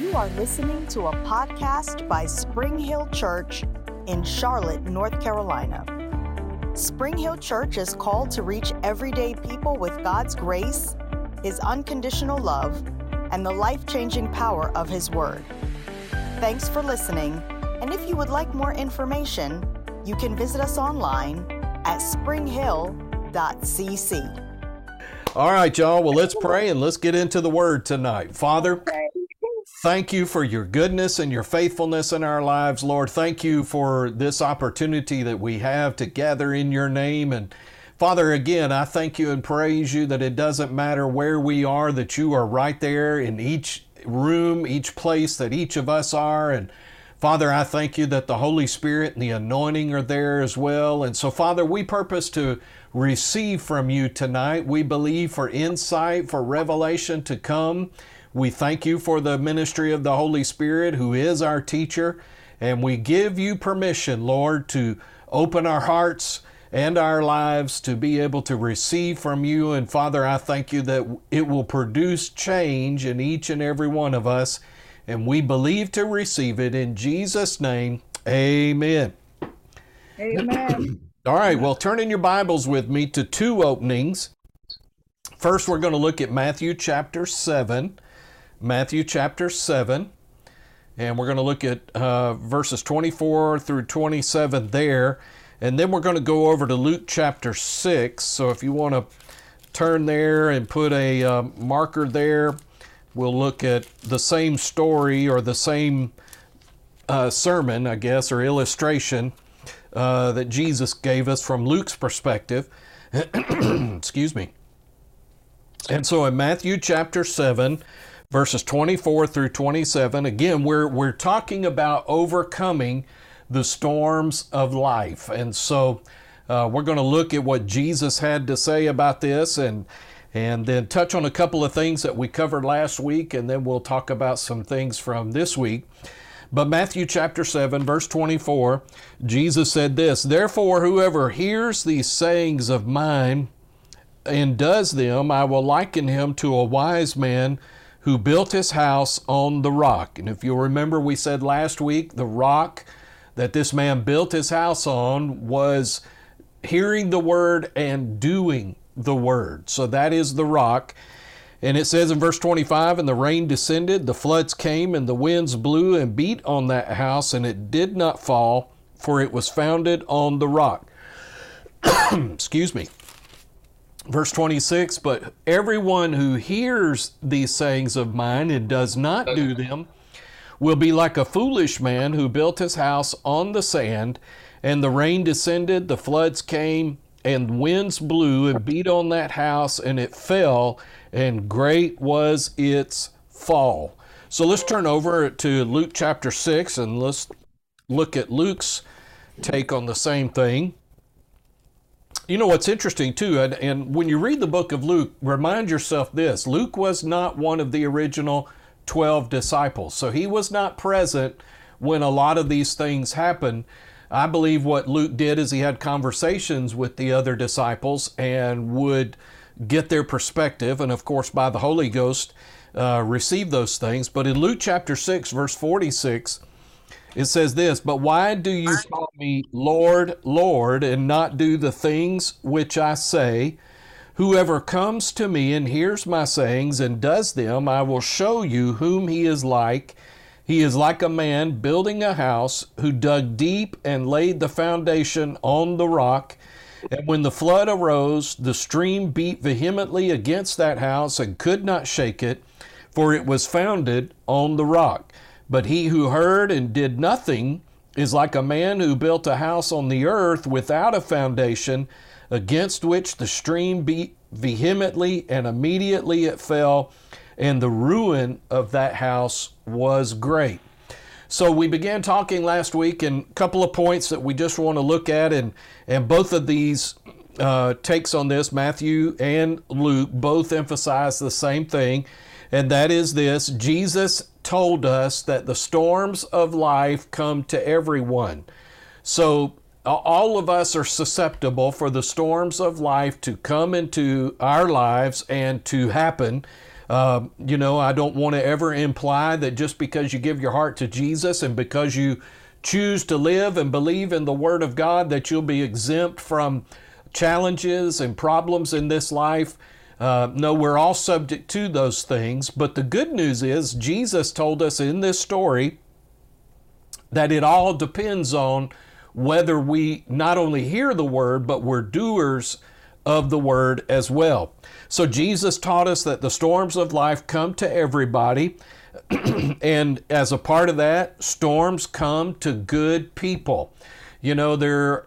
You are listening to a podcast by Spring Hill Church in Charlotte, North Carolina. Spring Hill Church is called to reach everyday people with God's grace, His unconditional love, and the life-changing power of His Word. Thanks for listening, and if you would like more information, you can visit us online at springhill.cc. All right, y'all. Well, let's pray and let's get into the Word tonight. Father, thank you for your goodness and your faithfulness in our lives, Lord. Thank you for this opportunity that we have to gather in your name. And Father, again, I thank you and praise you that it doesn't matter where we are, that you are right there in each room, each place that each of us are. And Father, I thank you that the Holy Spirit and the anointing are there as well. And so, Father, we purpose to receive from you tonight. We believe for insight, for revelation to come. We thank you for the ministry of the Holy Spirit, who is our teacher. And we give you permission, Lord, to open our hearts and our lives to be able to receive from you. And Father, I thank you that it will produce change in each and every one of us. And we believe to receive it in Jesus' name. Amen. Amen. All right, well, turn in your Bibles with me to two openings. First, we're going to look at Matthew chapter 7. Matthew chapter 7. And we're going to look at verses 24 through 27 there. And then we're going to go over to Luke chapter 6. So if you want to turn there and put a marker there, we'll look at the same story or the same sermon, I guess, or illustration that Jesus gave us from Luke's perspective. Excuse me. And so in Matthew chapter 7, verses 24 through 27, again, we're talking about overcoming the storms of life. And so we're going to look at what Jesus had to say about this and then touch on a couple of things that we covered last week, and then we'll talk about some things from this week. But Matthew chapter 7, verse 24, Jesus said this, "Therefore, whoever hears these sayings of mine and does them, I will liken him to a wise man who built his house on the rock." And if you'll remember, we said last week, the rock that this man built his house on was hearing the word and doing the word. So that is the rock. And it says in verse 25, "And the rain descended, the floods came, and the winds blew and beat on that house, and it did not fall, for it was founded on the rock." Excuse me. Verse 26, "But everyone who hears these sayings of mine and does not do them will be like a foolish man who built his house on the sand, and the rain descended, the floods came, and winds blew and beat on that house, and it fell, and great was its fall." So let's turn over to Luke chapter 6, and let's look at Luke's take on the same thing. You know what's interesting, too, and when you read the book of Luke, remind yourself this. Luke was not one of the original 12 disciples, so he was not present when a lot of these things happened. I believe what Luke did is he had conversations with the other disciples and would get their perspective, and of course by the Holy Ghost receive those things. But in Luke chapter 6, verse 46, it says this, "But why do you call me Lord, Lord, and not do the things which I say? Whoever comes to me and hears my sayings and does them, I will show you whom he is like. He is like a man building a house who dug deep and laid the foundation on the rock. And when the flood arose, the stream beat vehemently against that house and could not shake it, for it was founded on the rock. But he who heard and did nothing is like a man who built a house on the earth without a foundation, against which the stream beat vehemently, and immediately it fell, and the ruin of that house was great." So we began talking last week, and a couple of points that we just want to look at, and both of these takes on this, Matthew and Luke, both emphasize the same thing, and that is this: Jesus told us that the storms of life come to everyone. So all of us are susceptible for the storms of life to come into our lives and to happen. You know, I don't want to ever imply that just because you give your heart to Jesus and because you choose to live and believe in the Word of God that you'll be exempt from challenges and problems in this life. No, we're all subject to those things. But the good news is Jesus told us in this story that it all depends on whether we not only hear the Word, but we're doers of the Word as well. So Jesus taught us that the storms of life come to everybody. And as a part of that, storms come to good people. You know, there's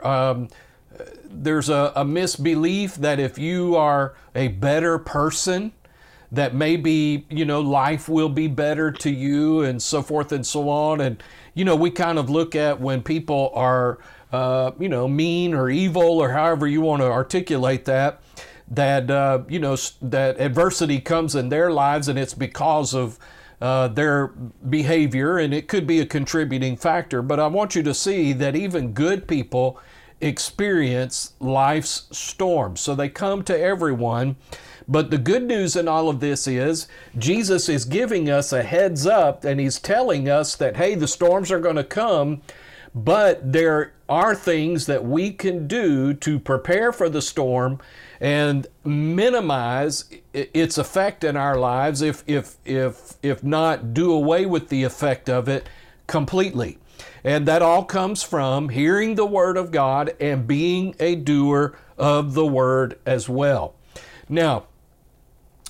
a misbelief that if you are a better person, that maybe, you know, life will be better to you and so forth and so on. And, you know, we kind of look at when people are, you know, mean or evil or however you want to articulate that, that, you know, that adversity comes in their lives and it's because of their behavior, and it could be a contributing factor. But I want you to see that even good people experience life's storms. So they come to everyone. But the good news in all of this is Jesus is giving us a heads up, and he's telling us that, hey, the storms are going to come, but there are things that we can do to prepare for the storm and minimize its effect in our lives, if not do away with the effect of it completely. And that all comes from hearing the Word of God and being a doer of the Word as well. Now,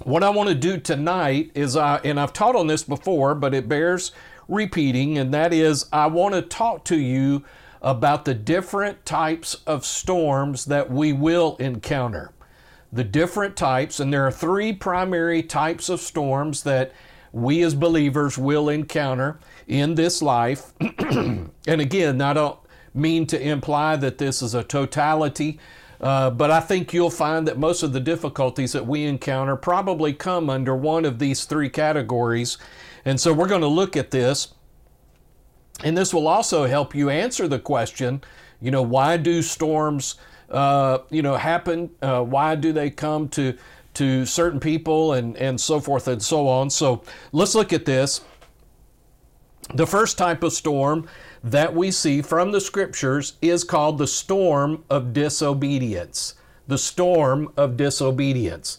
what I want to do tonight is, and I've taught on this before, but it bears repeating, and that is I want to talk to you about the different types of storms that we will encounter. The different types, and there are three primary types of storms that we as believers will encounter in this life. And again, I don't mean to imply that this is a totality, but I think you'll find that most of the difficulties that we encounter probably come under one of these three categories. And so we're going to look at this, and this will also help you answer the question, you know, why do storms, you know, happen? Why do they come to certain people and so forth and so on? So let's look at this. The first type of storm that we see from the Scriptures is called the storm of disobedience. The storm of disobedience.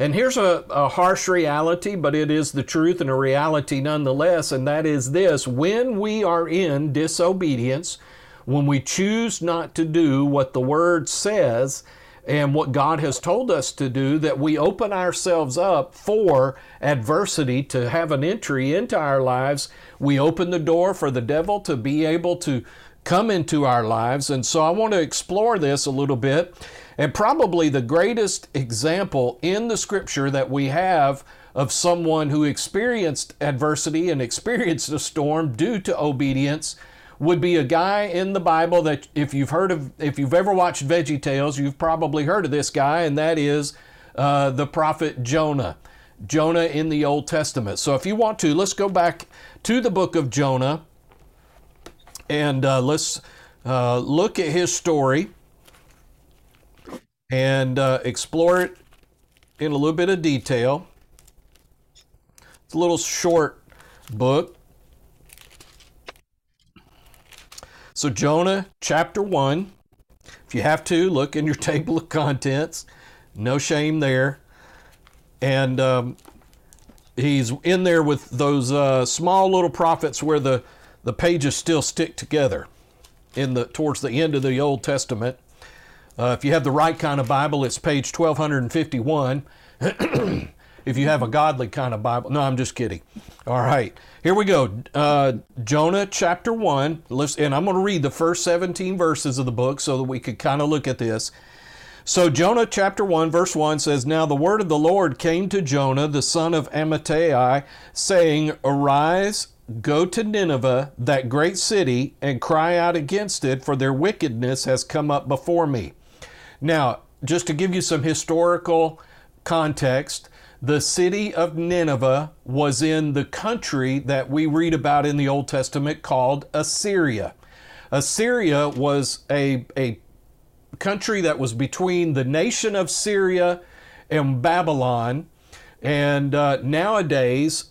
And here's a harsh reality, but it is the truth and a reality nonetheless, and that is this. When we are in disobedience, when we choose not to do what the Word says and what God has told us to do, that we open ourselves up for adversity to have an entry into our lives. We open the door for the devil to be able to come into our lives. And so I want to explore this a little bit. And probably the greatest example in the Scripture that we have of someone who experienced adversity and experienced a storm due to obedience would be a guy in the Bible that if you've ever watched Veggie Tales, you've probably heard of this guy, and that is the prophet Jonah. Jonah in the Old Testament. So if you want to, let's go back to the book of Jonah and let's look at his story and explore it in a little bit of detail. It's a little short book. So Jonah chapter 1, if you have to, look in your table of contents. No shame there. And he's in there with those small little prophets where the pages still stick together towards the end of the Old Testament. If you have the right kind of Bible, it's page 1251. If you have a godly kind of Bible. No, I'm just kidding. All right, here we go. Jonah chapter 1, and I'm going to read the first 17 verses of the book so that we could kind of look at this. So Jonah chapter 1, verse 1 says, Now the word of the Lord came to Jonah, the son of Amittai, saying, Arise, go to Nineveh, that great city, and cry out against it, for their wickedness has come up before me. Now, just to give you some historical context, the city of Nineveh was in the country that we read about in the Old Testament called Assyria. Assyria was a country that was between the nation of Syria and Babylon. And nowadays,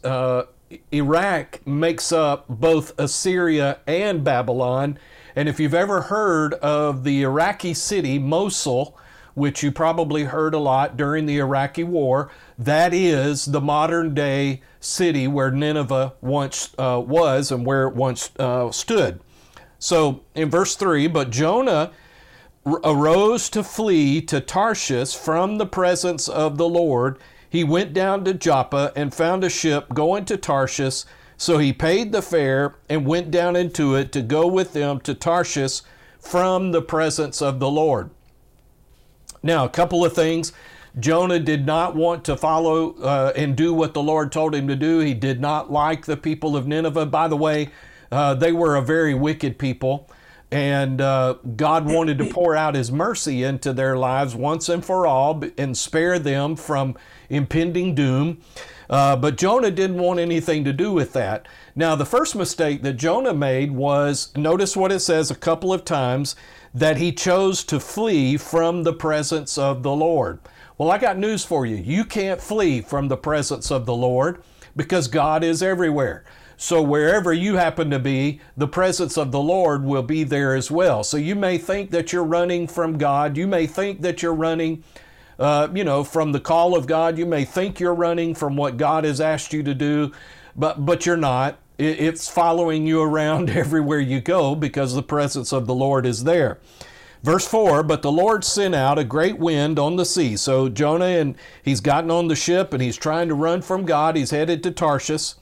Iraq makes up both Assyria and Babylon. And if you've ever heard of the Iraqi city, Mosul, which you probably heard a lot during the Iraqi war, that is the modern day city where Nineveh once was and where it once stood. So in verse 3, but Jonah arose to flee to Tarshish from the presence of the Lord. He went down to Joppa and found a ship going to Tarshish. So he paid the fare and went down into it to go with them to Tarshish from the presence of the Lord. Now, a couple of things. Jonah did not want to follow and do what the Lord told him to do. He did not like the people of Nineveh. By the way, they were a very wicked people, and God wanted to pour out His mercy into their lives once and for all and spare them from impending doom. But Jonah didn't want anything to do with that. Now, the first mistake that Jonah made was, notice what it says a couple of times, that he chose to flee from the presence of the Lord. Well, I got news for you. You can't flee from the presence of the Lord because God is everywhere. So wherever you happen to be, the presence of the Lord will be there as well. So you may think that you're running from God. You may think that you're running from the call of God. You may think you're running from what God has asked you to do, but you're not. It's following you around everywhere you go because the presence of the Lord is there. Verse 4, but the Lord sent out a great wind on the sea. So Jonah, and he's gotten on the ship, and he's trying to run from God. He's headed to Tarshish.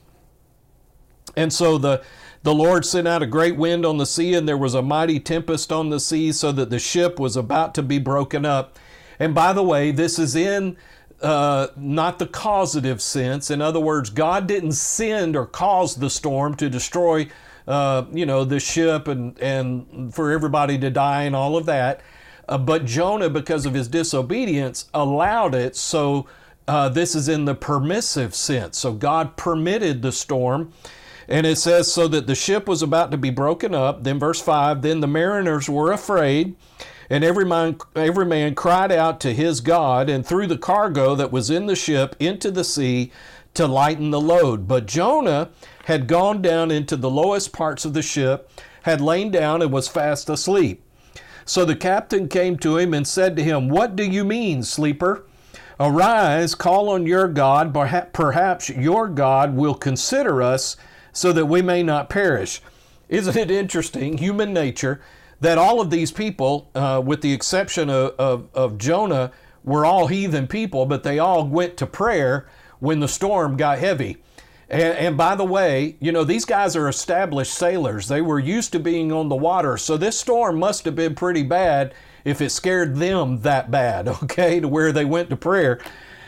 And so the Lord sent out a great wind on the sea, and there was a mighty tempest on the sea, so that the ship was about to be broken up. And by the way, this is in not the causative sense. In other words, God didn't send or cause the storm to destroy, the ship and for everybody to die and all of that. But Jonah, because of his disobedience, allowed it. So this is in the permissive sense. So God permitted the storm. And it says, so that the ship was about to be broken up. Then verse 5, then the mariners were afraid, and every man cried out to his God, and threw the cargo that was in the ship into the sea to lighten the load. But Jonah had gone down into the lowest parts of the ship, had lain down, and was fast asleep. So the captain came to him and said to him, what do you mean, sleeper? Arise, call on your God, perhaps your God will consider us, so that we may not perish. Isn't it interesting, human nature, that all of these people, with the exception of Jonah, were all heathen people, but they all went to prayer when the storm got heavy. And by the way, these guys are established sailors. They were used to being on the water, so this storm must have been pretty bad if it scared them that bad, okay, to where they went to prayer.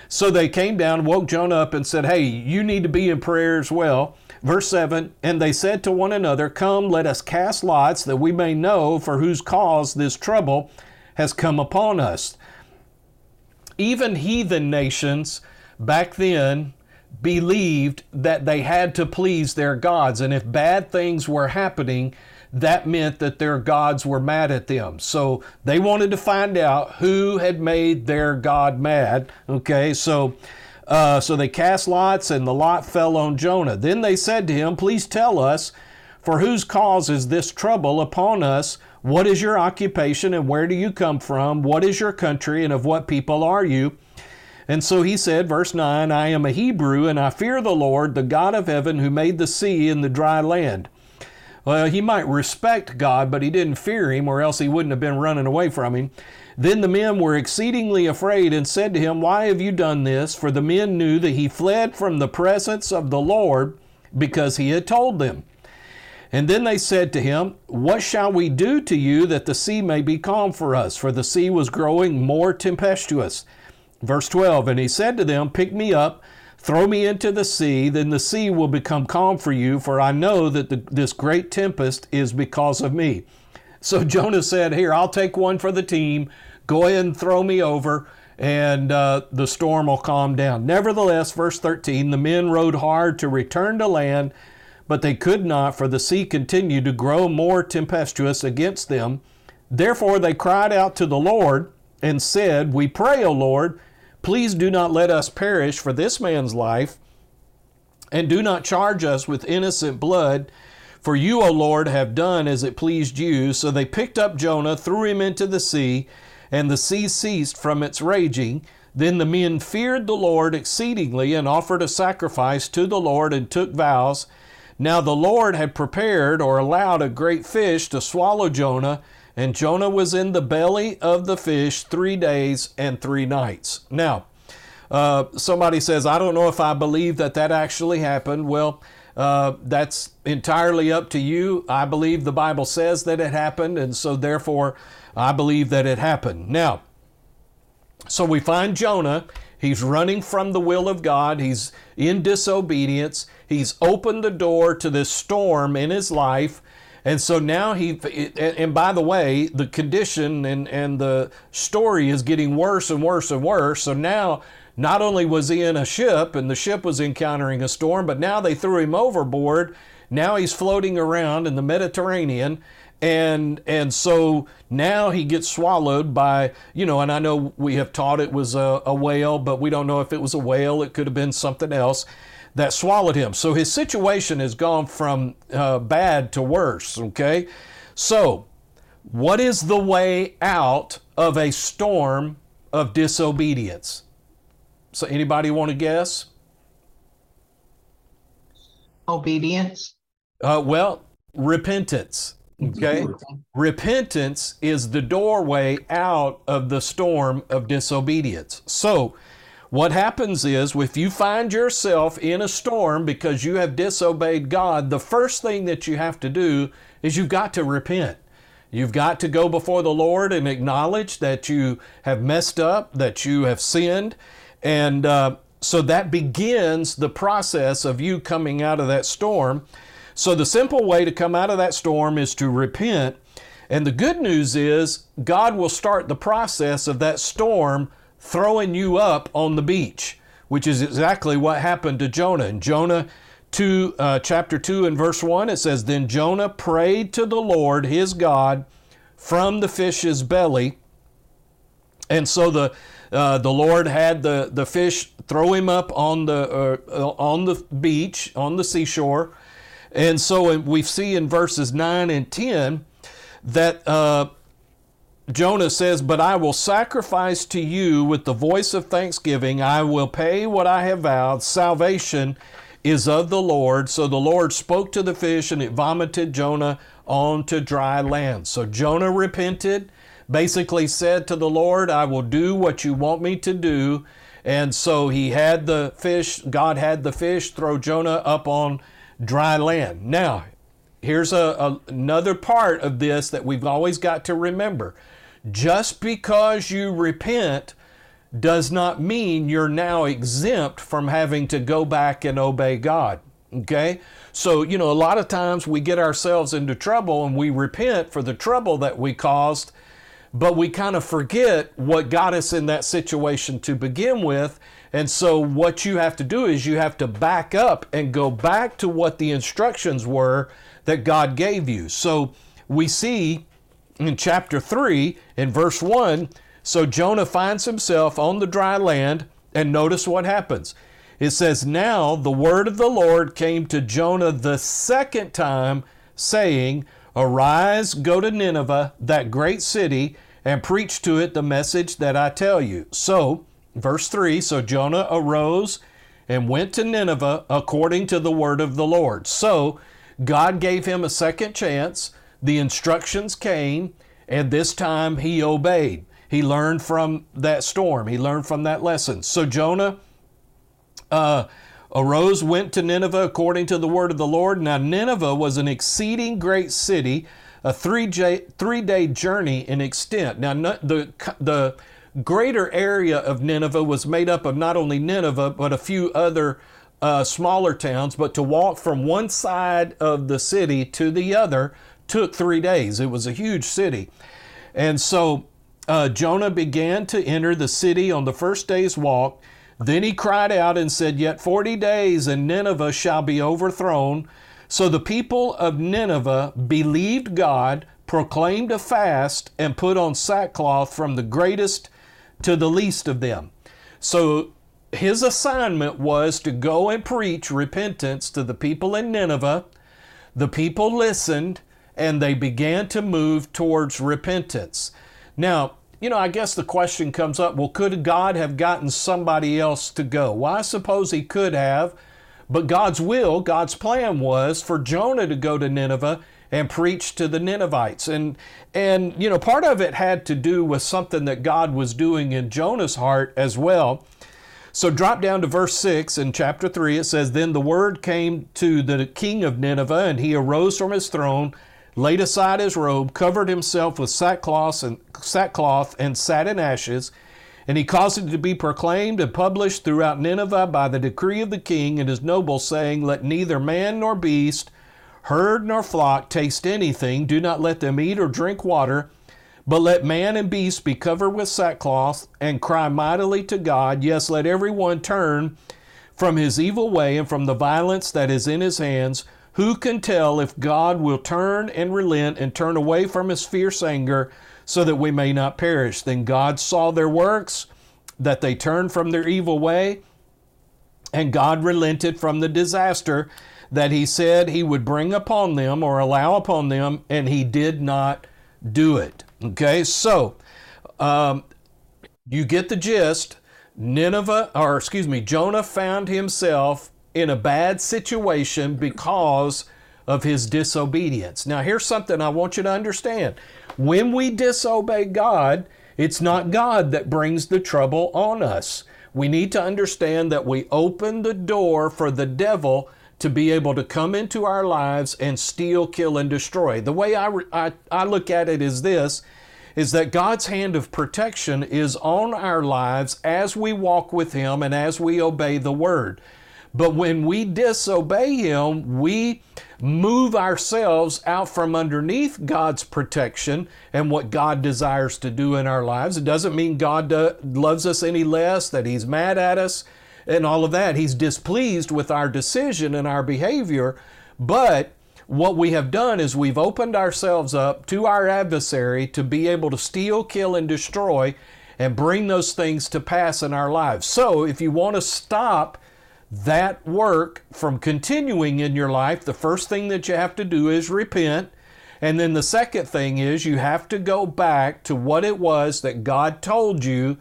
So they came down, woke Jonah up, and said, hey, you need to be in prayer as well. Verse 7, and they said to one another, come, let us cast lots, that we may know for whose cause this trouble has come upon us. Even heathen nations back then believed that they had to please their gods, and if bad things were happening, that meant that their gods were mad at them. So they wanted to find out who had made their God mad. Okay, so they cast lots, and the lot fell on Jonah. Then they said to him, please tell us, for whose cause is this trouble upon us? What is your occupation, and where do you come from? What is your country, and of what people are you? And so he said, verse 9, I am a Hebrew, and I fear the Lord, the God of heaven, who made the sea and the dry land. Well, he might respect God, but he didn't fear him, or else he wouldn't have been running away from him. Then the men were exceedingly afraid and said to him, why have you done this? For the men knew that he fled from the presence of the Lord because he had told them. And then they said to him, what shall we do to you that the sea may be calm for us? For the sea was growing more tempestuous. Verse 12, and he said to them, pick me up, throw me into the sea, then the sea will become calm for you, for I know that this great tempest is because of me. So Jonah said, here, I'll take one for the team. Go ahead and throw me over, and the storm will calm down. Nevertheless, verse 13, the men rowed hard to return to land, but they could not, for the sea continued to grow more tempestuous against them. Therefore they cried out to the Lord and said, we pray, O Lord, Please do not let us perish for this man's life, and do not charge us with innocent blood, for you, O Lord, have done as it pleased you. So they picked up Jonah, threw him into the sea, and the sea ceased from its raging. Then the men feared the Lord exceedingly and offered a sacrifice to the Lord and took vows. Now the Lord had prepared or allowed a great fish to swallow Jonah, and Jonah was in the belly of the fish 3 days and 3 nights. Now, somebody says, I don't know if I believe that that actually happened. Well, that's entirely up to you. I believe the Bible says that it happened, and so therefore I believe that it happened. Now, so we find Jonah. He's running from the will of God. He's in disobedience. He's opened the door to this storm in his life. And so now and by the way, the condition and the story is getting worse and worse and worse. So now, not only was he in a ship and the ship was encountering a storm, but now they threw him overboard. Now he's floating around in the Mediterranean. And so now he gets swallowed by, and I know we have taught it was a whale, but we don't know if it was a whale. It could have been something else that swallowed him. So his situation has gone from bad to worse, okay? So what is the way out of a storm of disobedience? So anybody want to guess? Obedience. Well, repentance. Okay. Repentance is the doorway out of the storm of disobedience. So what happens is, if you find yourself in a storm because you have disobeyed God, the first thing that you have to do is you've got to repent. You've got to go before the Lord and acknowledge that you have messed up, that you have sinned. And so that begins the process of you coming out of that storm. So the simple way to come out of that storm is to repent. And the good news is God will start the process of that storm throwing you up on the beach, which is exactly what happened to Jonah. In Jonah 2, chapter 2 and verse 1, it says, Then Jonah prayed to the Lord his God from the fish's belly. And so the Lord had the fish throw him up on the beach, on the seashore. And so we see in verses 9 and 10 that Jonah says, But I will sacrifice to you with the voice of thanksgiving. I will pay what I have vowed. Salvation is of the Lord. So the Lord spoke to the fish, and it vomited Jonah onto dry land. So Jonah repented, basically said to the Lord, I will do what you want me to do. And so he had the fish, God had the fish throw Jonah up on dry land. Now, here's another part of this that we've always got to remember. Just because you repent does not mean you're now exempt from having to go back and obey God. Okay? So, a lot of times we get ourselves into trouble and we repent for the trouble that we caused, but we kind of forget what got us in that situation to begin with. And so what you have to do is you have to back up and go back to what the instructions were that God gave you. So we see in chapter 3 in verse 1, so Jonah finds himself on the dry land, and notice what happens. It says, Now the word of the Lord came to Jonah the second time, saying, Arise, go to Nineveh, that great city, and preach to it the message that I tell you. So verse 3, so Jonah arose and went to Nineveh according to the word of the Lord. So God gave him a second chance. The instructions came, and this time he obeyed. He learned from that storm. He learned from that lesson. So Jonah arose, went to Nineveh according to the word of the Lord. Now Nineveh was an exceeding great city, a three-day journey in extent. Now the greater area of Nineveh was made up of not only Nineveh, but a few other smaller towns. But to walk from one side of the city to the other took 3 days. It was a huge city. And so Jonah began to enter the city on the first day's walk. Then he cried out and said, Yet 40 days and Nineveh shall be overthrown. So the people of Nineveh believed God, proclaimed a fast, and put on sackcloth from the greatest to the least of them. So his assignment was to go and preach repentance to the people in Nineveh. The people listened, and they began to move towards repentance. Now, you know, I guess the question comes up, well, could God have gotten somebody else to go? Well, I suppose he could have, but God's will, God's plan was for Jonah to go to Nineveh and preach to the Ninevites. And you know, part of it had to do with something that God was doing in Jonah's heart as well. So drop down to verse 6 in chapter 3. It says, "Then the word came to the king of Nineveh, and he arose from his throne, laid aside his robe, covered himself with sackcloth and sat in ashes. And he caused it to be proclaimed and published throughout Nineveh by the decree of the king and his nobles, saying, Let neither man nor beast, herd nor flock taste anything. Do not let them eat or drink water. But let man and beast be covered with sackcloth and cry mightily to God. Yes, let everyone turn from his evil way and from the violence that is in his hands. Who can tell if God will turn and relent and turn away from his fierce anger so that we may not perish? Then God saw their works, that they turned from their evil way, and God relented from the disaster that he said he would bring upon them or allow upon them, and he did not do it." Okay, so you get the gist. Jonah found himself in a bad situation because of his disobedience. Now, here's something I want you to understand. When we disobey God, it's not God that brings the trouble on us. We need to understand that we open the door for the devil to be able to come into our lives and steal, kill, and destroy. The way I look at it is this, is that God's hand of protection is on our lives as we walk with him and as we obey the word. But when we disobey him, we move ourselves out from underneath God's protection and what God desires to do in our lives. It doesn't mean God loves us any less, that he's mad at us and all of that. He's displeased with our decision and our behavior. But what we have done is we've opened ourselves up to our adversary to be able to steal, kill, and destroy and bring those things to pass in our lives. So if you want to stop that work from continuing in your life, the first thing that you have to do is repent. And then the second thing is you have to go back to what it was that God told you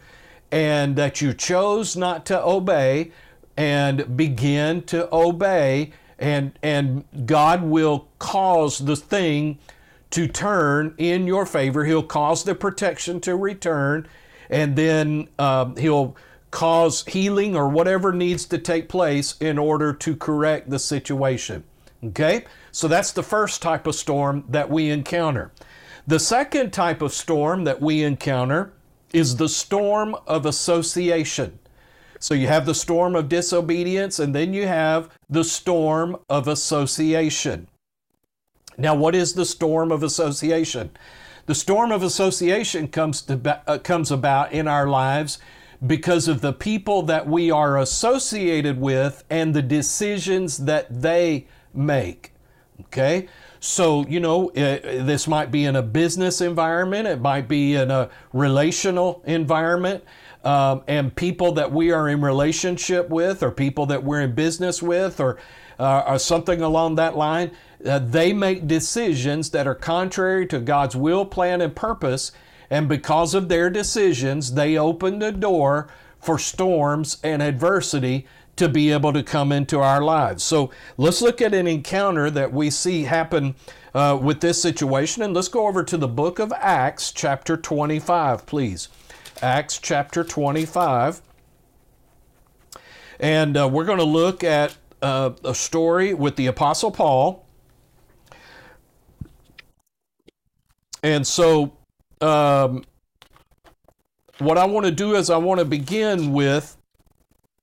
and that you chose not to obey, and begin to obey, and God will cause the thing to turn in your favor. He'll cause the protection to return, and then he'll cause healing or whatever needs to take place in order to correct the situation. Okay? So that's the first type of storm that we encounter. The second type of storm that we encounter is the storm of association. So you have the storm of disobedience, and then you have the storm of association. Now, what is the storm of association? The storm of association comes about in our lives because of the people that we are associated with and the decisions that they make. Okay? So, you know, this might be in a business environment, it might be in a relational environment, and people that we are in relationship with, or people that we're in business with, or something along that line, they make decisions that are contrary to God's will, plan, and purpose, and because of their decisions, they open the door for storms and adversity to be able to come into our lives. So let's look at an encounter that we see happen with this situation, and let's go over to the book of Acts chapter 25, please. Acts chapter 25. And we're going to look at a story with the Apostle Paul. And so what I want to do is I want to begin with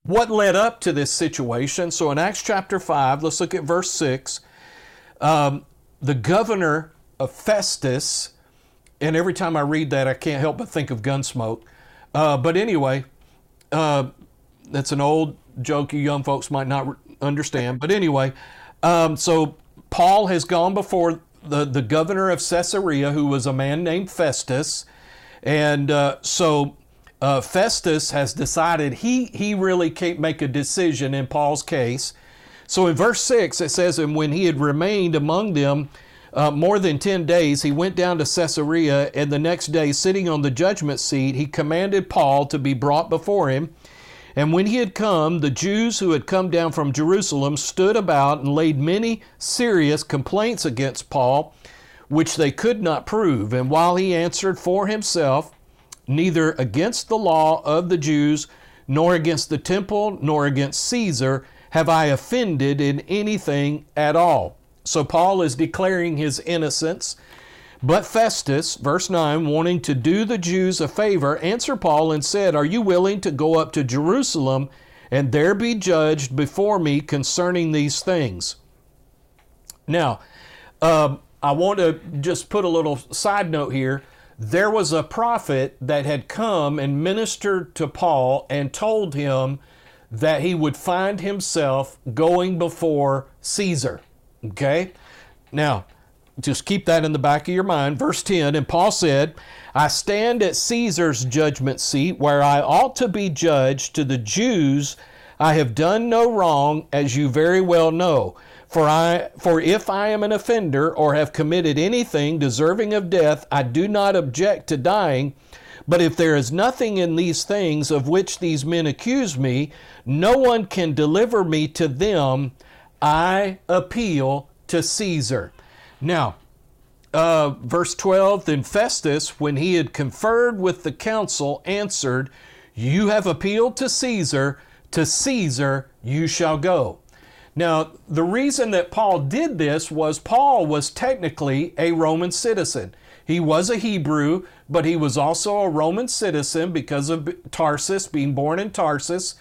what led up to this situation. So in Acts chapter 5, let's look at verse 6. The governor of Festus, and every time I read that, I can't help but think of Gunsmoke. But anyway, that's an old joke you young folks might not understand. But anyway, so Paul has gone before the governor of Caesarea, who was a man named Festus. And so Festus has decided he really can't make a decision in Paul's case. So in verse 6, it says, "And when he had remained among them more than 10 days, he went down to Caesarea, and the next day, sitting on the judgment seat, he commanded Paul to be brought before him. And when he had come, the Jews who had come down from Jerusalem stood about and laid many serious complaints against Paul, which they could not prove. And while he answered for himself, neither against the law of the Jews, nor against the temple, nor against Caesar, have I offended in anything at all." So Paul is declaring his innocence. But Festus, verse 9, wanting to do the Jews a favor, answered Paul and said, "Are you willing to go up to Jerusalem and there be judged before me concerning these things?" Now, I want to just put a little side note here. There was a prophet that had come and ministered to Paul and told him that he would find himself going before Caesar, okay? Now, just keep that in the back of your mind. Verse 10, "And Paul said, I stand at Caesar's judgment seat, where I ought to be judged. To the Jews I have done no wrong, as you very well know. For if I am an offender or have committed anything deserving of death, I do not object to dying. But if there is nothing in these things of which these men accuse me, no one can deliver me to them. I appeal to Caesar." Now, verse 12, "Then Festus, when he had conferred with the council, answered, You have appealed to Caesar you shall go." Now, the reason that Paul did this was Paul was technically a Roman citizen. He was a Hebrew, but he was also a Roman citizen because of Tarsus, being born in Tarsus.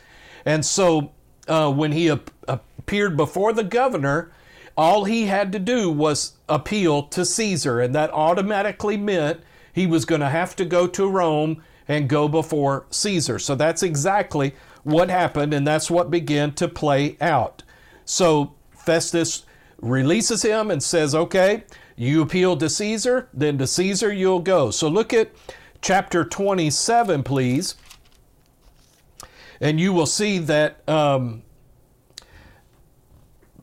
And so when he appeared before the governor, all he had to do was appeal to Caesar, and that automatically meant he was going to have to go to Rome and go before Caesar. So that's exactly what happened, and that's what began to play out. So Festus releases him and says, okay, you appeal to Caesar, then to Caesar you'll go. So look at chapter 27, please, and you will see that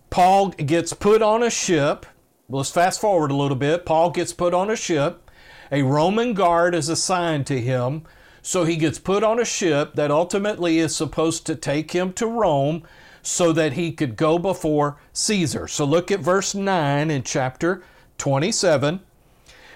Paul gets put on a ship. Let's fast forward a little bit. Paul gets put on a ship. A Roman guard is assigned to him. So he gets put on a ship that ultimately is supposed to take him to Rome so that he could go before Caesar. So look at verse 9 in chapter 27.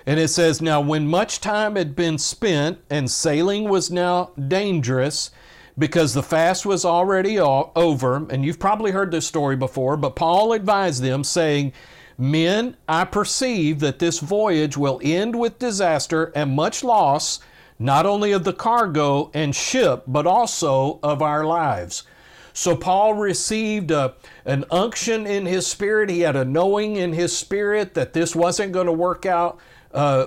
And it says, "Now when much time had been spent, and sailing was now dangerous, because the fast was already over," and you've probably heard this story before, but Paul advised them, saying, "Men, I perceive that this voyage will end with disaster and much loss, not only of the cargo and ship, but also of our lives." So Paul received an unction in his spirit. He had a knowing in his spirit that this wasn't going to work out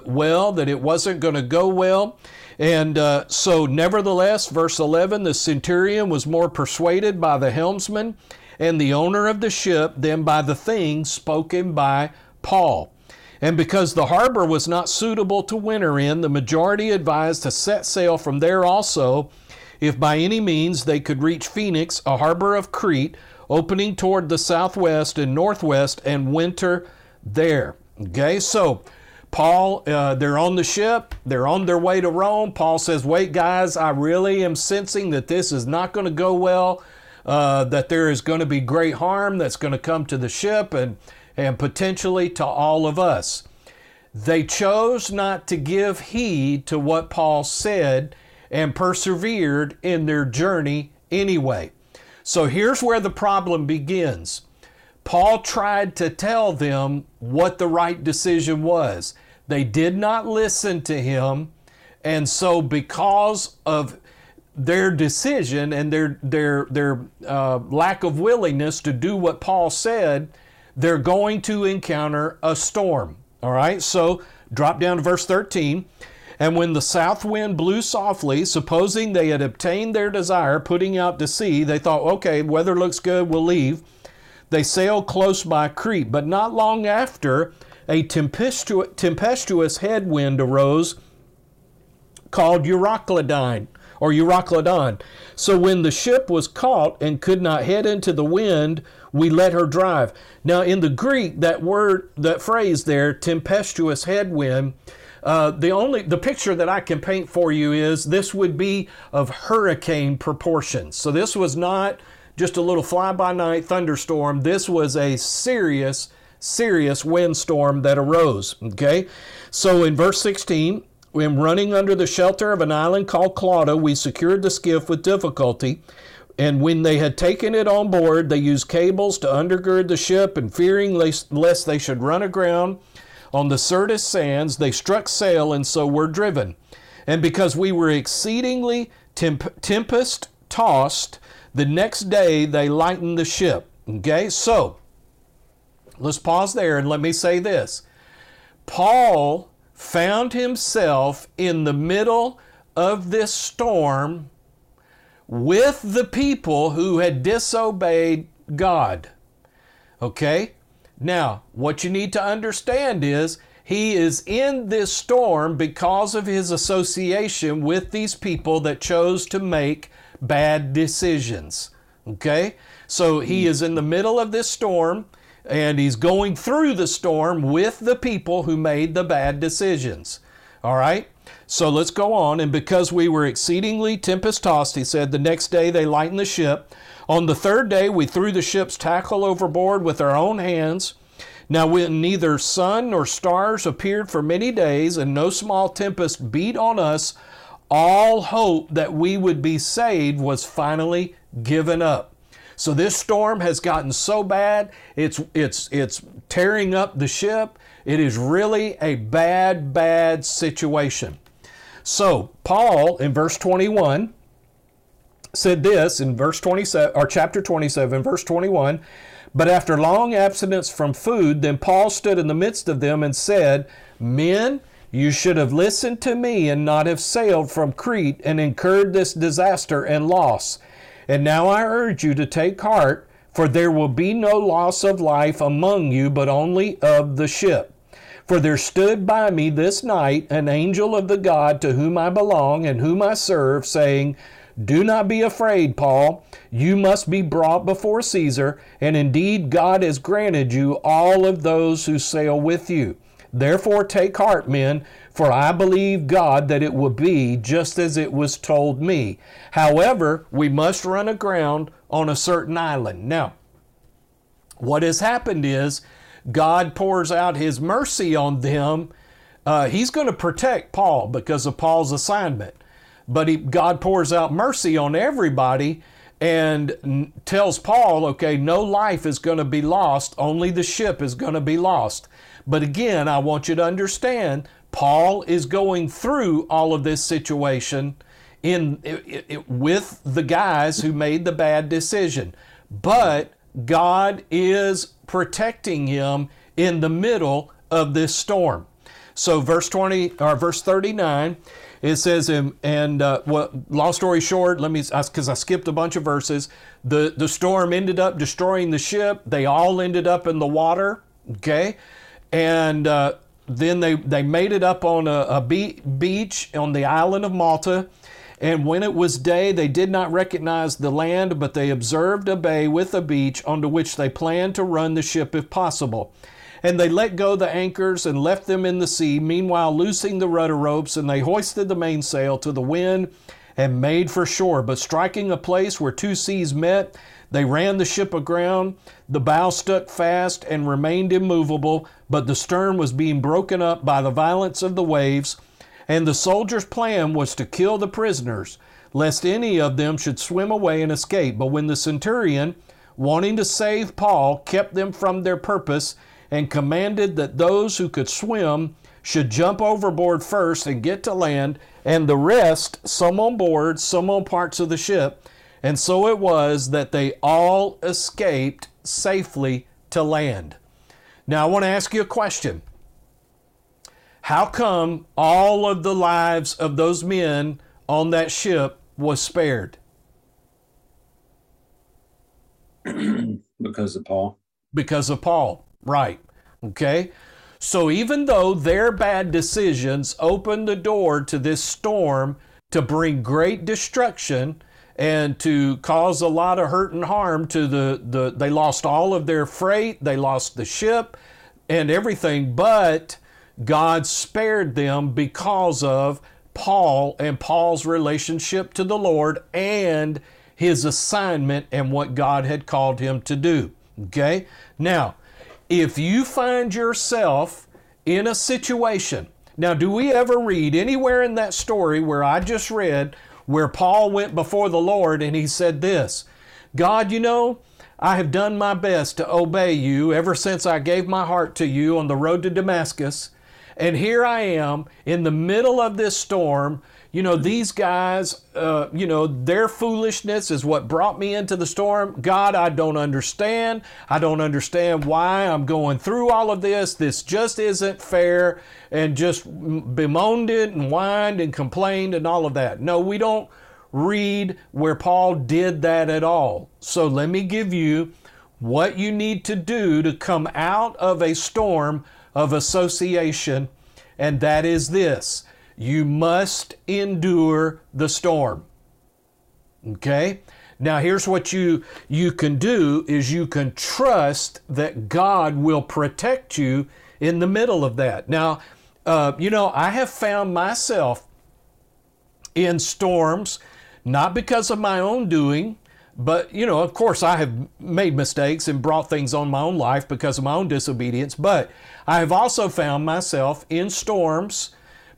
well, that it wasn't going to go well. And so nevertheless, verse 11, "The centurion was more persuaded by the helmsman and the owner of the ship than by the things spoken by Paul. And because the harbor was not suitable to winter in, the majority advised to set sail from there also, if by any means they could reach Phoenix, a harbor of Crete, opening toward the southwest and northwest, and winter there." Okay, so Paul, they're on the ship, they're on their way to Rome. Paul says, wait guys, I really am sensing that this is not going to go well, that there is going to be great harm that's going to come to the ship and potentially to all of us. They chose not to give heed to what Paul said and persevered in their journey anyway. So here's where the problem begins. Paul tried to tell them what the right decision was. They did not listen to him, and so because of their decision and their lack of willingness to do what Paul said, they're going to encounter a storm. All right, so drop down to verse 13. "And when the south wind blew softly, supposing they had obtained their desire, putting out to sea, they thought, okay, weather looks good, we'll leave. They sailed close by Crete, but not long after, a tempestuous headwind arose called Euroclydon, or Euroclydon. So when the ship was caught and could not head into the wind, we let her drive. Now in the Greek, that word, that phrase there, tempestuous headwind, the picture that I can paint for you is this would be of hurricane proportions. So this was not just a little fly-by-night thunderstorm. This was a serious, serious windstorm that arose, okay? So in verse 16, when running under the shelter of an island called Clauda, we secured the skiff with difficulty. And when they had taken it on board, they used cables to undergird the ship, and fearing lest they should run aground on the Syrtis sands, they struck sail and so were driven. And because we were exceedingly tempest-tossed, the next day they lightened the ship. Okay, so let's pause there and let me say this. Paul found himself in the middle of this storm with the people who had disobeyed God. Okay? Now, what you need to understand is he is in this storm because of his association with these people that chose to make bad decisions. Okay? So he is in the middle of this storm, and he's going through the storm with the people who made the bad decisions. All right? So let's go on. And because we were exceedingly tempest-tossed, he said, the next day they lightened the ship. On the third day, we threw the ship's tackle overboard with our own hands. Now when neither sun nor stars appeared for many days, and no small tempest beat on us, all hope that we would be saved was finally given up. So this storm has gotten so bad, it's tearing up the ship. It is really a bad, bad situation. So Paul in verse 21 said this in verse 27, or chapter 27, verse 21, but after long abstinence from food, then Paul stood in the midst of them and said, men, you should have listened to me and not have sailed from Crete and incurred this disaster and loss. And now I urge you to take heart, for there will be no loss of life among you, but only of the ship. For there stood by me this night an angel of the God to whom I belong and whom I serve, saying, do not be afraid, Paul. You must be brought before Caesar, and indeed God has granted you all of those who sail with you. Therefore take heart, men, for I believe God that it will be just as it was told me. However, we must run aground on a certain island. Now, what has happened is God pours out his mercy on them. He's going to protect Paul because of Paul's assignment. But God pours out mercy on everybody and tells Paul, okay, no life is going to be lost. Only the ship is going to be lost. But again, I want you to understand, Paul is going through all of this situation with the guys who made the bad decision. But God is protecting him in the middle of this storm. So verse 39, it says, long story short, because I skipped a bunch of verses, the storm ended up destroying the ship. They all ended up in the water, okay? And then they made it up on a beach on the island of Malta. And when it was day, they did not recognize the land, but they observed a bay with a beach onto which they planned to run the ship if possible. And they let go the anchors and left them in the sea, meanwhile loosing the rudder ropes, and they hoisted the mainsail to the wind and made for shore. But striking a place where two seas met, they ran the ship aground. The bow stuck fast and remained immovable, but the stern was being broken up by the violence of the waves. And the soldiers' plan was to kill the prisoners, lest any of them should swim away and escape. But when the centurion, wanting to save Paul, kept them from their purpose and commanded that those who could swim should jump overboard first and get to land, and the rest, some on board, some on parts of the ship. And so it was that they all escaped safely to land. Now, I want to ask you a question. How come all of the lives of those men on that ship was spared? Because of Paul. Because of Paul, right. Okay. So even though their bad decisions opened the door to this storm to bring great destruction and to cause a lot of hurt and harm to the they lost all of their freight, they lost the ship and everything, but God spared them because of Paul and Paul's relationship to the Lord and his assignment and what God had called him to do, okay? Now, if you find yourself in a situation, now do we ever read anywhere in that story where I just read where Paul went before the Lord and he said this, God, you know, I have done my best to obey you ever since I gave my heart to you on the road to Damascus. And here I am in the middle of this storm. You know, these guys, you know, their foolishness is what brought me into the storm. God, I don't understand. I don't understand why I'm going through all of this. This just isn't fair. And just bemoaned it and whined and complained and all of that. No, we don't read where Paul did that at all. So let me give you what you need to do to come out of a storm of association, and that is this. You must endure the storm, okay? Now here's what you can do is you can trust that God will protect you in the middle of that. Now, you know, I have found myself in storms, not because of my own doing, but, you know, of course I have made mistakes and brought things on my own life because of my own disobedience, but I have also found myself in storms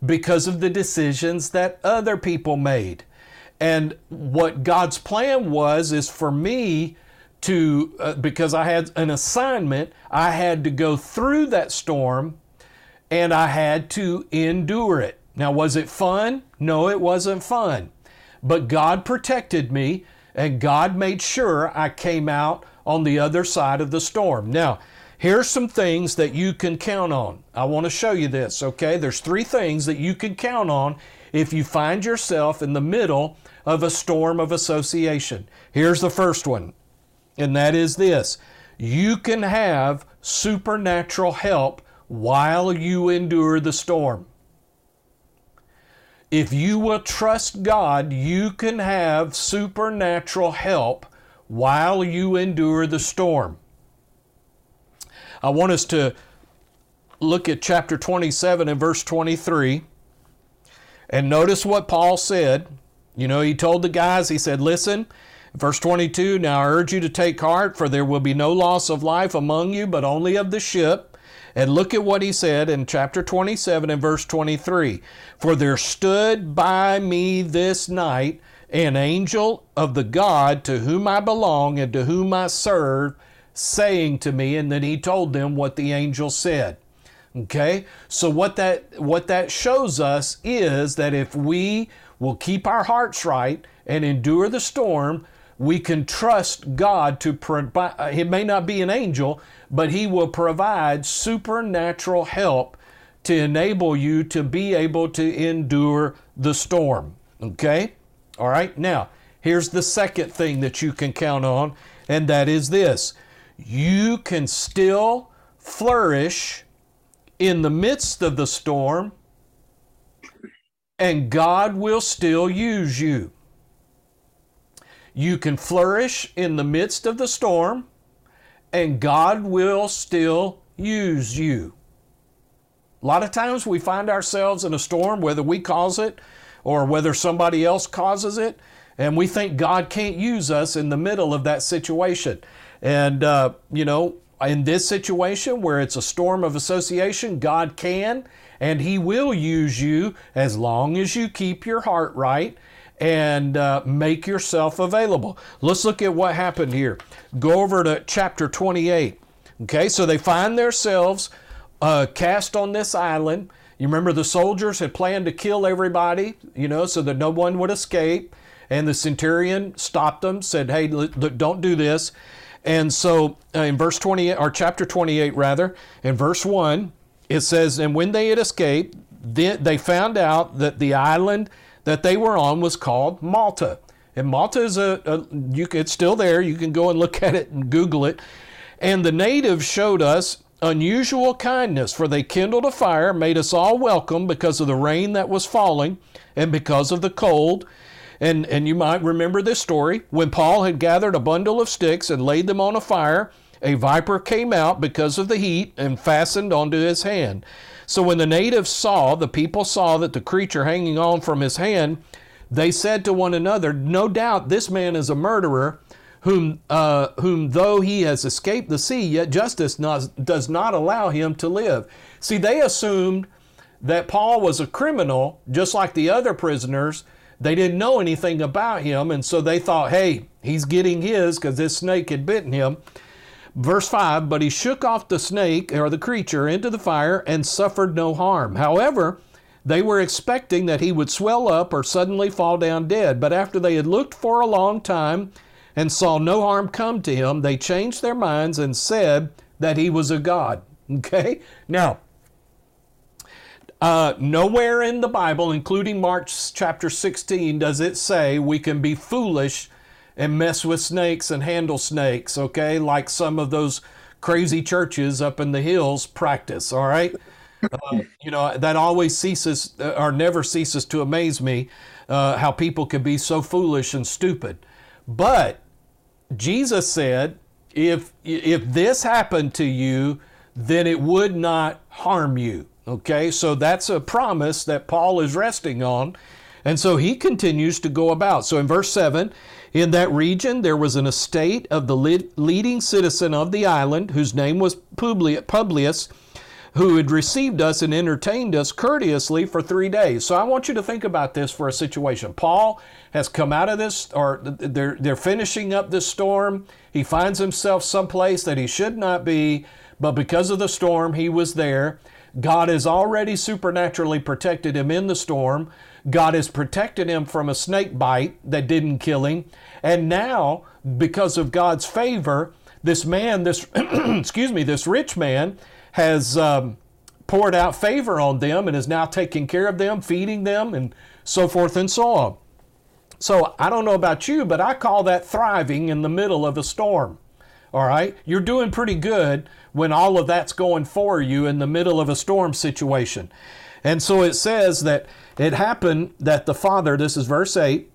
because of the decisions that other people made. And what God's plan was is for me to, because I had an assignment, I had to go through that storm and I had to endure it. Now, was it fun? No, it wasn't fun. But God protected me and God made sure I came out on the other side of the storm. Now, here's some things that you can count on. I want to show you this, okay? There's three things that you can count on if you find yourself in the middle of a storm of association. Here's the first one, and that is this. You can have supernatural help while you endure the storm. If you will trust God, you can have supernatural help while you endure the storm. I want us to look at chapter 27 and verse 23. And notice what Paul said. You know, he told the guys, he said, listen, verse 22, now I urge you to take heart, for there will be no loss of life among you, but only of the ship. And look at what he said in chapter 27 and verse 23. For there stood by me this night an angel of the God to whom I belong and to whom I serve, saying to me, and then he told them what the angel said. Okay, so what that shows us is that if we will keep our hearts right and endure the storm, we can trust God to provide. It may not be an angel, but he will provide supernatural help to enable you to be able to endure the storm. Okay, all right. Now, here's the second thing that you can count on, and that is this. You can still flourish in the midst of the storm, and God will still use you. You can flourish in the midst of the storm, and God will still use you. A lot of times we find ourselves in a storm, whether we cause it or whether somebody else causes it, and we think God can't use us in the middle of that situation. And, you know, in this situation where it's a storm of association, God can and he will use you as long as you keep your heart right and make yourself available. Let's look at what happened here. Go over to chapter 28. Okay, so they find themselves cast on this island. You remember the soldiers had planned to kill everybody, you know, so that no one would escape. And the centurion stopped them, said, hey, don't do this. And so in verse 28, or chapter 28 rather, in verse 1, it says, and when they had escaped, they found out that the island that they were on was called Malta. And Malta is it's still there. You can go and look at it and Google it. And the natives showed us unusual kindness, for they kindled a fire, made us all welcome because of the rain that was falling and because of the cold. And you might remember this story. When Paul had gathered a bundle of sticks and laid them on a fire, a viper came out because of the heat and fastened onto his hand. So when the natives saw, the people saw that the creature hanging on from his hand, they said to one another, "No doubt this man is a murderer, whom though he has escaped the sea, yet justice does not allow him to live." See, they assumed that Paul was a criminal, just like the other prisoners. They didn't know anything about him, and so they thought, hey, he's getting his because this snake had bitten him. Verse 5, but he shook off the snake, or the creature, into the fire and suffered no harm. However, they were expecting that he would swell up or suddenly fall down dead. But after they had looked for a long time and saw no harm come to him, they changed their minds and said that he was a god. Okay? Now, nowhere in the Bible, including Mark chapter 16, does it say we can be foolish and mess with snakes and handle snakes, okay, like some of those crazy churches up in the hills practice, all right? You know, that always ceases or never ceases to amaze me, how people can be so foolish and stupid. But Jesus said, if this happened to you, then it would not harm you. Okay, so that's a promise that Paul is resting on. And so he continues to go about. So in verse 7, in that region there was an estate of the leading citizen of the island, whose name was Publius, who had received us and entertained us courteously for 3 days. So I want you to think about this for a situation. Paul has come out of this, or they're finishing up this storm. He finds himself someplace that he should not be, but because of the storm, he was there. God has already supernaturally protected him in the storm. God has protected him from a snake bite that didn't kill him. And now, because of God's favor, this man, this excuse me, this rich man has poured out favor on them and is now taking care of them, feeding them, and so forth and so on. So I don't know about you, but I call that thriving in the middle of a storm. All right, you're doing pretty good when all of that's going for you in the middle of a storm situation. And so it says that it happened that the father, this is verse 8,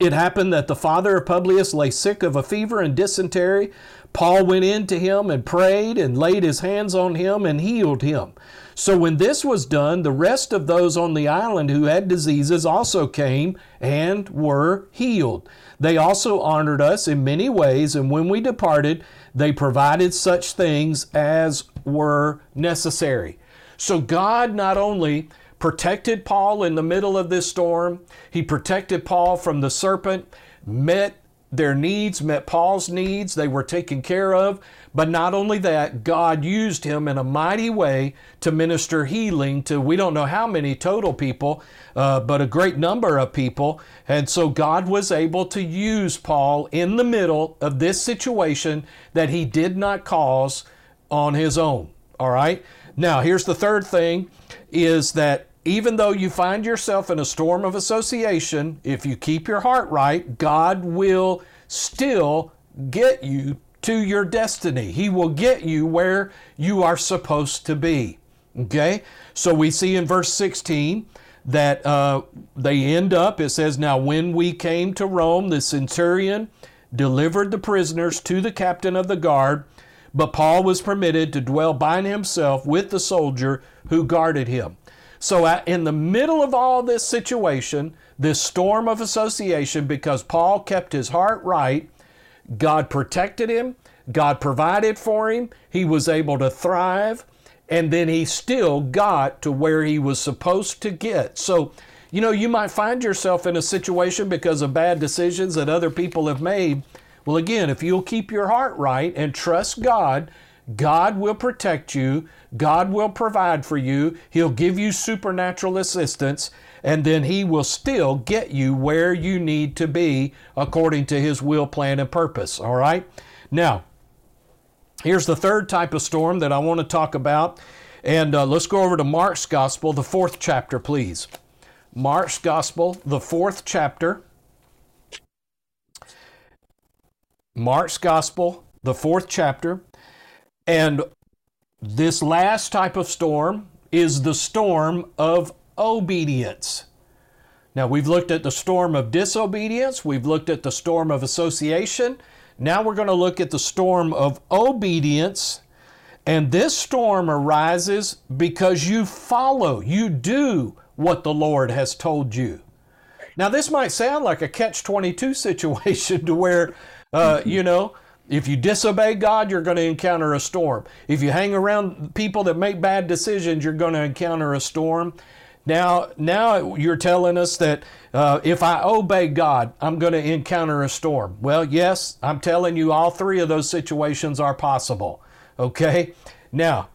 it happened that the father of Publius lay sick of a fever and dysentery. Paul went in to him and prayed and laid his hands on him and healed him. So when this was done, the rest of those on the island who had diseases also came and were healed. They also honored us in many ways, and when we departed, they provided such things as were necessary. So God not only protected Paul in the middle of this storm, he protected Paul from the serpent, met their needs, met Paul's needs, they were taken care of. But not only that, God used him in a mighty way to minister healing to we don't know how many total people, but a great number of people. And so God was able to use Paul in the middle of this situation that he did not cause on his own. All right. Now, here's the third thing, is that even though you find yourself in a storm of association, if you keep your heart right, God will still get you to your destiny. He will get you where you are supposed to be. Okay? So we see in verse 16 that they end up, it says, now when we came to Rome, the centurion delivered the prisoners to the captain of the guard, but Paul was permitted to dwell by himself with the soldier who guarded him. So in the middle of all this situation, this storm of association, because Paul kept his heart right, God protected him, God provided for him, he was able to thrive, and then he still got to where he was supposed to get. So, you know, you might find yourself in a situation because of bad decisions that other people have made. Well, again, if you'll keep your heart right and trust God, God will protect you. God will provide for you. He'll give you supernatural assistance, and then he will still get you where you need to be according to his will, plan, and purpose. All right? Now, here's the third type of storm that I want to talk about. And let's go over to Mark's Gospel, the 4th chapter, please. Mark's Gospel, the 4th chapter. Mark's Gospel, the 4th chapter. And This last type of storm is the storm of obedience. Now, we've looked at the storm of disobedience. We've looked at the storm of association. Now we're going to look at the storm of obedience. And this storm arises because you follow, you do what the Lord has told you. Now, this might sound like a catch-22 situation to where, if you disobey God, you're going to encounter a storm. If you hang around people that make bad decisions, you're going to encounter a storm. Now you're telling us that if I obey God, I'm going to encounter a storm. Well, yes, I'm telling you all three of those situations are possible. Okay? Now,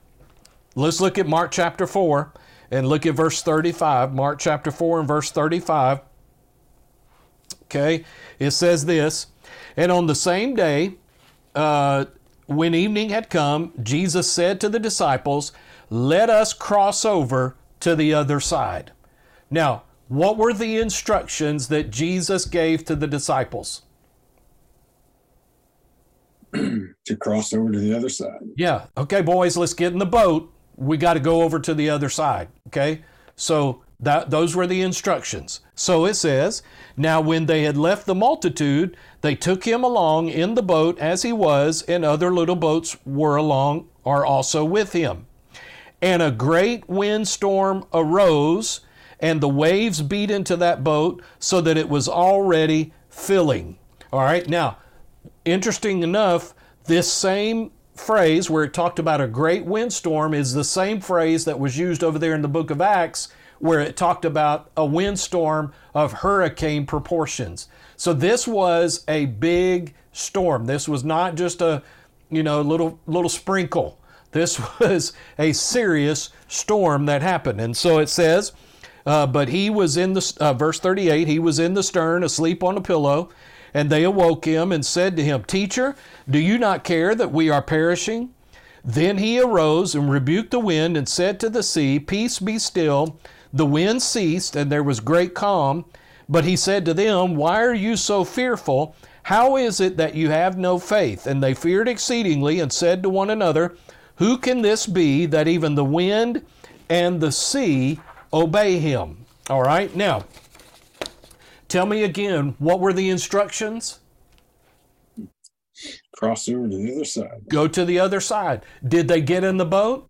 let's look at Mark chapter 4 and look at verse 35. Mark chapter 4 and verse 35. Okay? It says this, "And on the same day, when evening had come, Jesus said to the disciples, 'Let us cross over to the other side.'" Now, what were the instructions that Jesus gave to the disciples? To cross over to the other side. Yeah. Okay, boys, let's get in the boat. We got to go over to the other side. Okay? So those were the instructions. So it says, "Now when they had left the multitude, they took him along in the boat as he was, and other little boats were along, are also with him. And a great windstorm arose, and the waves beat into that boat so that it was already filling." All right, now, interesting enough, this same phrase where it talked about a great windstorm is the same phrase that was used over there in the book of Acts, where it talked about a windstorm of hurricane proportions. So this was a big storm. This was not just a, little sprinkle. This was a serious storm that happened. And so it says, but he was in the, verse 38, "He was in the stern, asleep on a pillow, and they awoke him and said to him, 'Teacher, do you not care that we are perishing?' Then he arose and rebuked the wind and said to the sea, 'Peace, be still.' The wind ceased, and there was great calm. But he said to them, 'Why are you so fearful? How is it that you have no faith?' And they feared exceedingly and said to one another, 'Who can this be that even the wind and the sea obey him?'" All right, now, tell me again, what were the instructions? Cross over to the other side. Go to the other side. Did they get in the boat?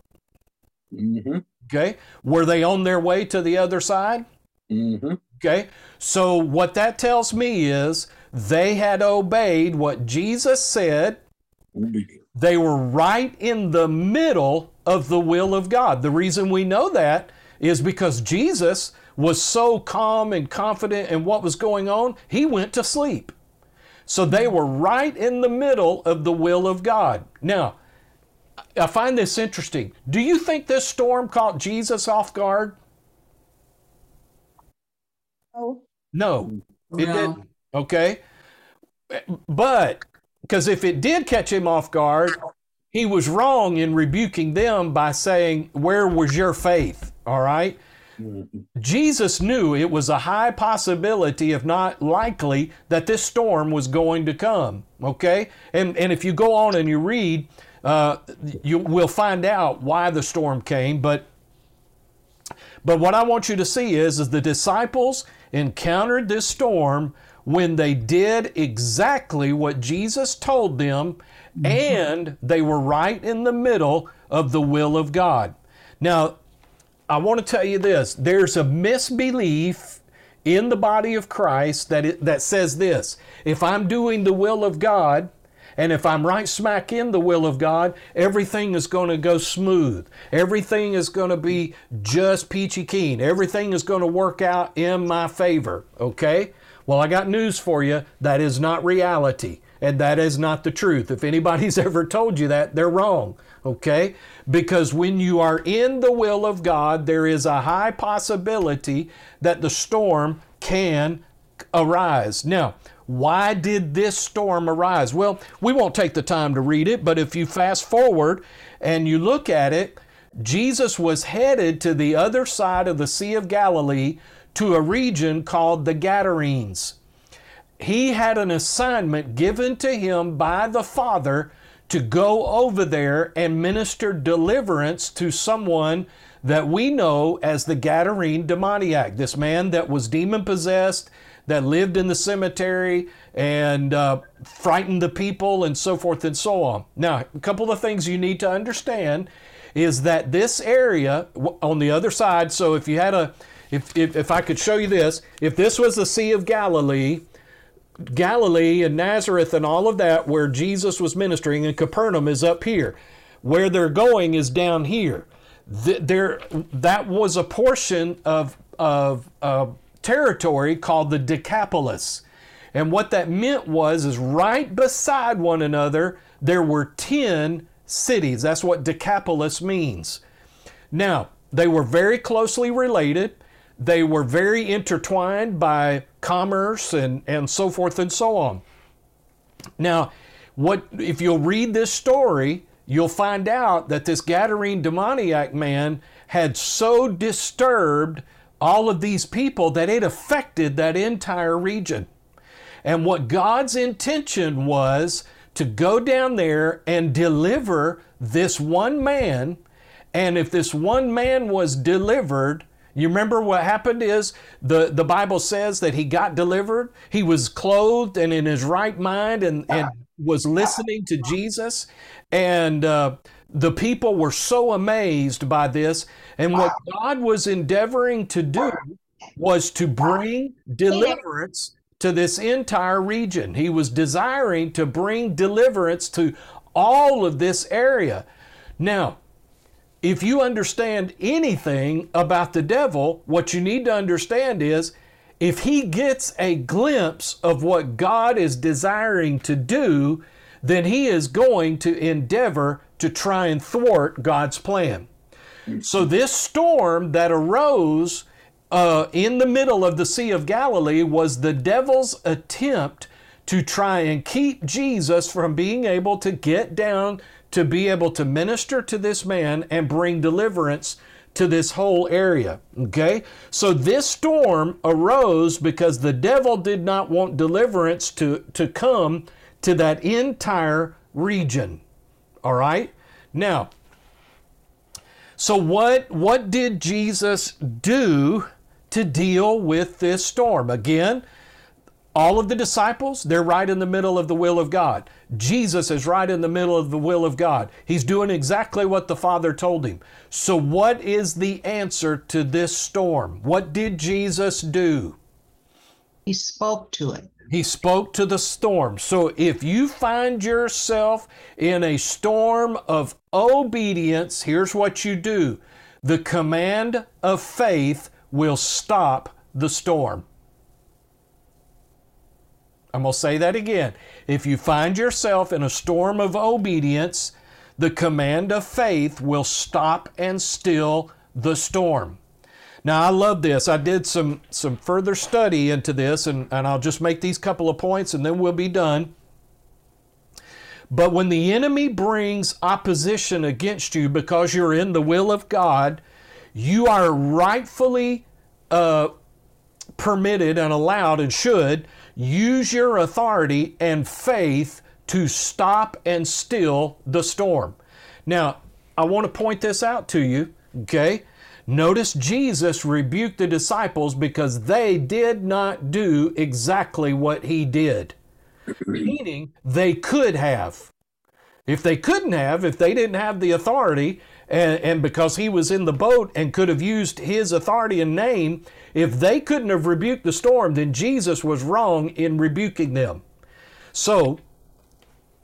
Mm-hmm. Okay. Were they on their way to the other side? Mm-hmm. Okay. So what that tells me is they had obeyed what Jesus said. Mm-hmm. They were right in the middle of the will of God. The reason we know that is because Jesus was so calm and confident in what was going on, he went to sleep. So they were right in the middle of the will of God. Now, I find this interesting. Do you think this storm caught Jesus off guard? No. No, it didn't. Okay. But, because if it did catch him off guard, he was wrong in rebuking them by saying, "Where was your faith?" All right? Jesus knew it was a high possibility, if not likely, that this storm was going to come, okay? And if you go on and you read, you will find out why the storm came. But what I want you to see is the disciples encountered this storm when they did exactly what Jesus told them, and they were right in the middle of the will of God. Now, I want to tell you this. There's a misbelief in the body of Christ that says this: if I'm doing the will of God, and if I'm right smack in the will of God, everything is going to go smooth. Everything is going to be just peachy keen. Everything is going to work out in my favor, okay? Well, I got news for you. That is not reality, and that is not the truth. If anybody's ever told you that, they're wrong, okay? Because when you are in the will of God, there is a high possibility that the storm can arise. Now, why did this storm arise? Well, we won't take the time to read it, but if you fast forward and you look at it, Jesus was headed to the other side of the Sea of Galilee, to a region called the Gadarenes. He had an assignment given to him by the Father to go over there and minister deliverance to someone that we know as the Gadarene demoniac, this man that was demon-possessed, that lived in the cemetery and frightened the people and so forth and so on. Now, a couple of things you need to understand is that this area on the other side, so if you had a, if I could show you this, if this was the Sea of Galilee, and Nazareth and all of that where Jesus was ministering, and Capernaum is up here. Where they're going is down here. That was a portion of territory called the Decapolis. And what that meant was, is right beside one another, there were 10 cities. That's what Decapolis means. Now, they were very closely related. They were very intertwined by commerce and so forth and so on. Now, if you'll read this story, you'll find out that this Gadarene demoniac man had so disturbed all of these people that it affected that entire region. And what God's intention was to go down there and deliver this one man. And if this one man was delivered, you remember what happened is the Bible says that he got delivered. He was clothed and in his right mind and was listening to Jesus. And the people were so amazed by this. And what God was endeavoring to do was to bring deliverance to this entire region. He was desiring to bring deliverance to all of this area. Now, if you understand anything about the devil, what you need to understand is if he gets a glimpse of what God is desiring to do, then he is going to endeavor to try and thwart God's plan. So this storm that arose in the middle of the Sea of Galilee was the devil's attempt to try and keep Jesus from being able to get down to be able to minister to this man and bring deliverance to this whole area, okay? So this storm arose because the devil did not want deliverance to come to that entire region, all right? Now, so what did Jesus do to deal with this storm? Again, all of the disciples, they're right in the middle of the will of God. Jesus is right in the middle of the will of God. He's doing exactly what the Father told him. So what is the answer to this storm? What did Jesus do? He spoke to it. He spoke to the storm. So if you find yourself in a storm of obedience, here's what you do. The command of faith will stop the storm. I'm going to say that again. If you find yourself in a storm of obedience, the command of faith will stop and still the storm. Now, I love this. I did some further study into this, and I'll just make these couple of points, and then we'll be done. But when the enemy brings opposition against you because you're in the will of God, you are rightfully permitted and allowed and should use your authority and faith to stop and still the storm. Now, I want to point this out to you, okay? Notice Jesus rebuked the disciples because they did not do exactly what he did. Meaning they could have. If they couldn't have, if they didn't have the authority, and because he was in the boat and could have used his authority and name, if they couldn't have rebuked the storm, then Jesus was wrong in rebuking them. So,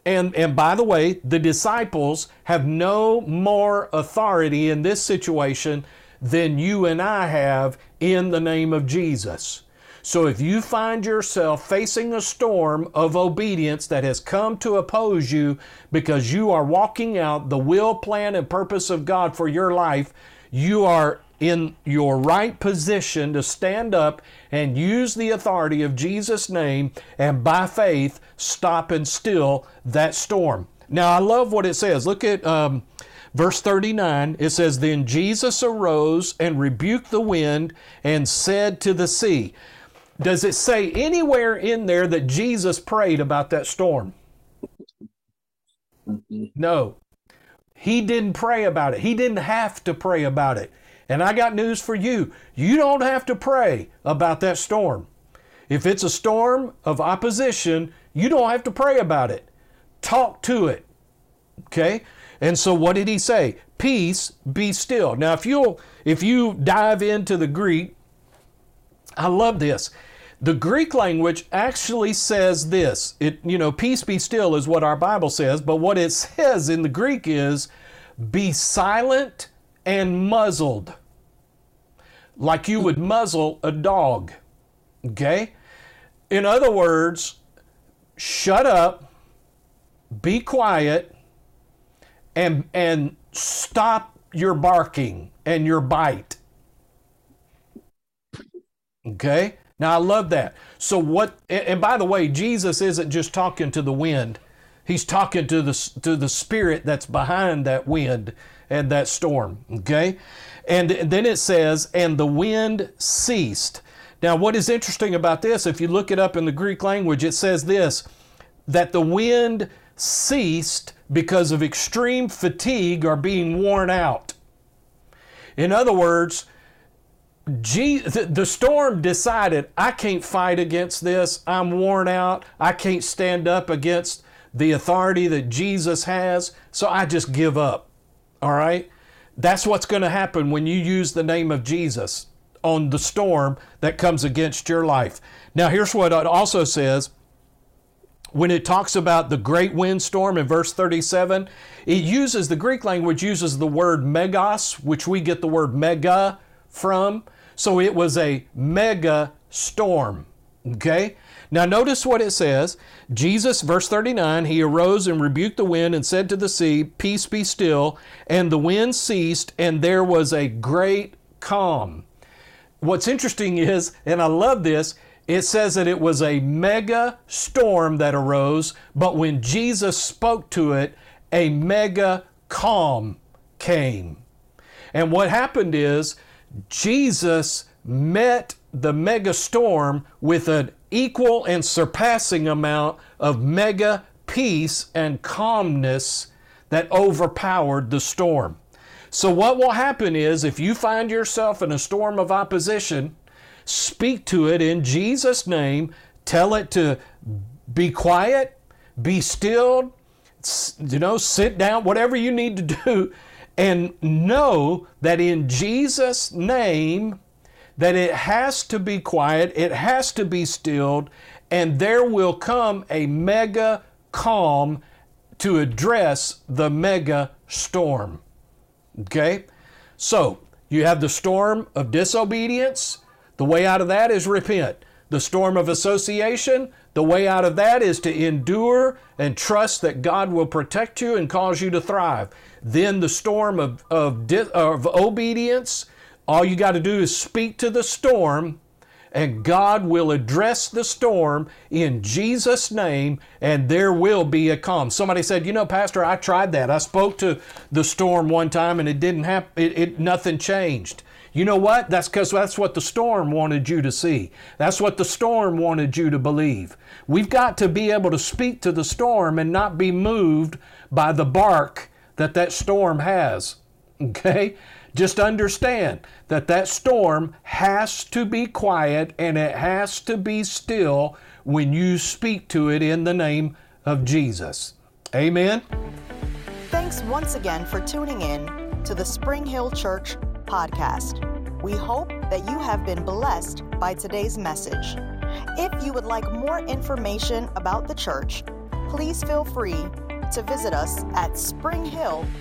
and by the way, the disciples have no more authority in this situation than you and I have in the name of Jesus. So if you find yourself facing a storm of obedience that has come to oppose you because you are walking out the will, plan, and purpose of God for your life, you are in your right position to stand up and use the authority of Jesus' name and by faith stop and still that storm. Now, I love what it says. Look at verse 39. It says, "Then Jesus arose and rebuked the wind and said to the sea." Does it say anywhere in there that Jesus prayed about that storm? No, he didn't pray about it. He didn't have to pray about it. And I got news for you. You don't have to pray about that storm. If it's a storm of opposition, you don't have to pray about it. Talk to it. Okay? And so what did he say? Peace, be still. Now, if you dive into the Greek, I love this. The Greek language actually says this. Peace be still is what our Bible says, but what it says in the Greek is be silent and muzzled, like you would muzzle a dog. Okay? In other words, shut up, be quiet, and stop your barking and your bite. Okay? Now, I love that. So and by the way, Jesus isn't just talking to the wind. He's talking to the spirit that's behind that wind and that storm, okay? And then it says, and the wind ceased. Now, what is interesting about this, if you look it up in the Greek language, it says this, that the wind ceased because of extreme fatigue or being worn out. In other words, the storm decided, I can't fight against this. I'm worn out. I can't stand up against the authority that Jesus has. So I just give up. All right. That's what's going to happen when you use the name of Jesus on the storm that comes against your life. Now, here's what it also says. When it talks about the great windstorm in verse 37, the Greek language uses the word megas, which we get the word mega from. So it was a mega storm. Okay. Now notice what it says. Jesus, verse 39, he arose and rebuked the wind and said to the sea, peace be still. And the wind ceased and there was a great calm. What's interesting is, and I love this, it says that it was a mega storm that arose, but when Jesus spoke to it, a mega calm came. And what happened is, Jesus met the mega storm with an equal and surpassing amount of mega peace and calmness that overpowered the storm. So what will happen is, if you find yourself in a storm of opposition, speak to it in Jesus' name. Tell it to be quiet, be still, sit down, whatever you need to do. And know that in Jesus' name, that it has to be quiet, it has to be stilled, and there will come a mega calm to address the mega storm. Okay? So, you have the storm of disobedience. The way out of that is repent. The storm of association, the way out of that is to endure and trust that God will protect you and cause you to thrive. Then the storm of obedience, all you got to do is speak to the storm and God will address the storm in Jesus' name and there will be a calm. Somebody said, Pastor, I tried that. I spoke to the storm one time and it didn't happen. Nothing changed. You know what? That's because that's what the storm wanted you to see. That's what the storm wanted you to believe. We've got to be able to speak to the storm and not be moved by the bark that storm has. Okay? Just understand that storm has to be quiet and it has to be still when you speak to it in the name of Jesus. Amen. Thanks once again for tuning in to the Spring Hill Church podcast. We hope that you have been blessed by today's message. If you would like more information about the church, please feel free to visit us at springhill.cc.